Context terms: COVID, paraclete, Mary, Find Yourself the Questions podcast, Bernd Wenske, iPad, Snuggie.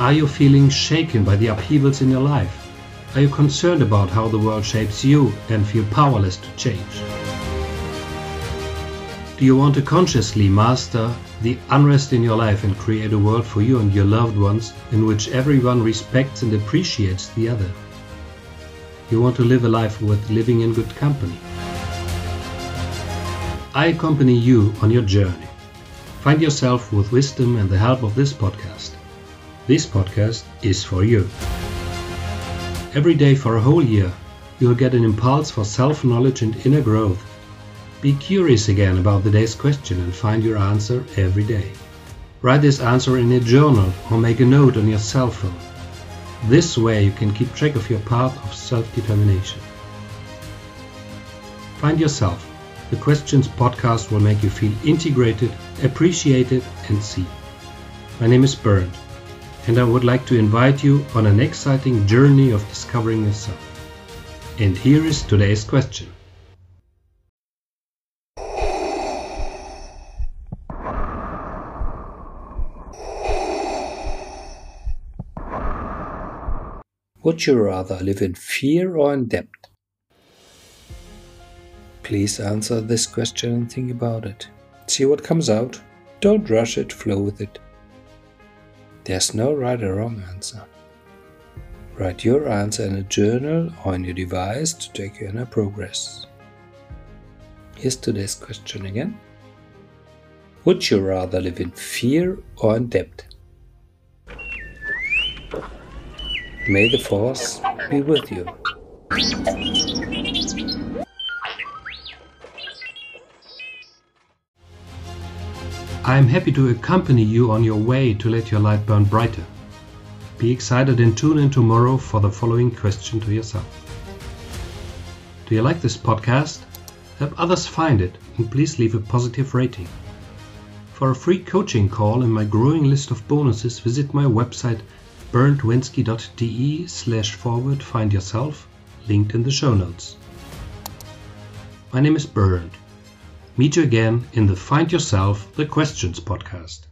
Are you feeling shaken by the upheavals in your life? Are you concerned about how the world shapes you and feel powerless to change? Do you want to consciously master the unrest in your life and create a world for you and your loved ones in which everyone respects and appreciates the other? You want to live a life worth living in good company? I accompany you on your journey. Find yourself with wisdom and the help of this podcast. This podcast is for you. Every day for a whole year, you'll get an impulse for self-knowledge and inner growth. Be curious again about the day's question and find your answer every day. Write this answer in a journal or make a note on your cell phone. This way you can keep track of your path of self-determination. Find Yourself. The Questions podcast will make you feel integrated, appreciated and seen. My name is Bernd. And I would like to invite you on an exciting journey of discovering yourself. And here is today's question. Would you rather live in fear or in debt? Please answer this question and think about it. See what comes out. Don't rush it, flow with it. There's no right or wrong answer. Write your answer in a journal or in your device to track your inner progress. Here's today's question again. Would you rather live in fear or in debt? May the force be with you. I am happy to accompany you on your way to let your light burn brighter. Be excited and tune in tomorrow for the following question to yourself. Do you like this podcast? Help others find it and please leave a positive rating. For a free coaching call and my growing list of bonuses, visit my website berndwenske.de/forward/find-yourself, linked in the show notes. My name is Bernd. Meet you again in the Find Yourself, the Questions podcast.